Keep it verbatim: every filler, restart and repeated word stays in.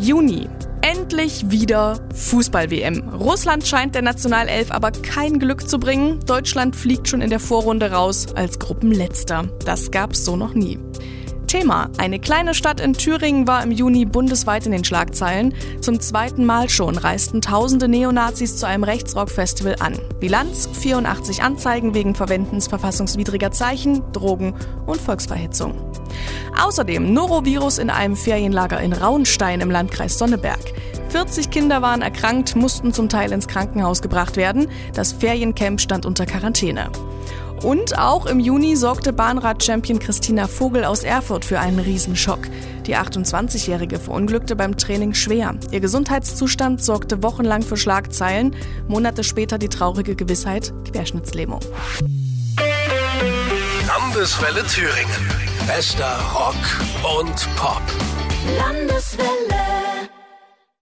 Juni. Endlich wieder Fußball-W M. Russland scheint der Nationalelf aber kein Glück zu bringen. Deutschland fliegt schon in der Vorrunde raus als Gruppenletzter. Das gab's so noch nie. Thema: Eine kleine Stadt in Thüringen war im Juni bundesweit in den Schlagzeilen. Zum zweiten Mal schon reisten tausende Neonazis zu einem Rechtsrock-Festival an. Bilanz: vierundachtzig Anzeigen wegen Verwendens verfassungswidriger Zeichen, Drogen und Volksverhetzung. Außerdem Norovirus in einem Ferienlager in Rauenstein im Landkreis Sonneberg. vierzig Kinder waren erkrankt, mussten zum Teil ins Krankenhaus gebracht werden. Das Feriencamp stand unter Quarantäne. Und auch im Juni sorgte Bahnrad-Champion Christina Vogel aus Erfurt für einen Riesenschock. Die achtundzwanzigjährige verunglückte beim Training schwer. Ihr Gesundheitszustand sorgte wochenlang für Schlagzeilen. Monate später die traurige Gewissheit: Querschnittslähmung. Landeswelle Thüringen. Bester Rock und Pop. Landeswelle.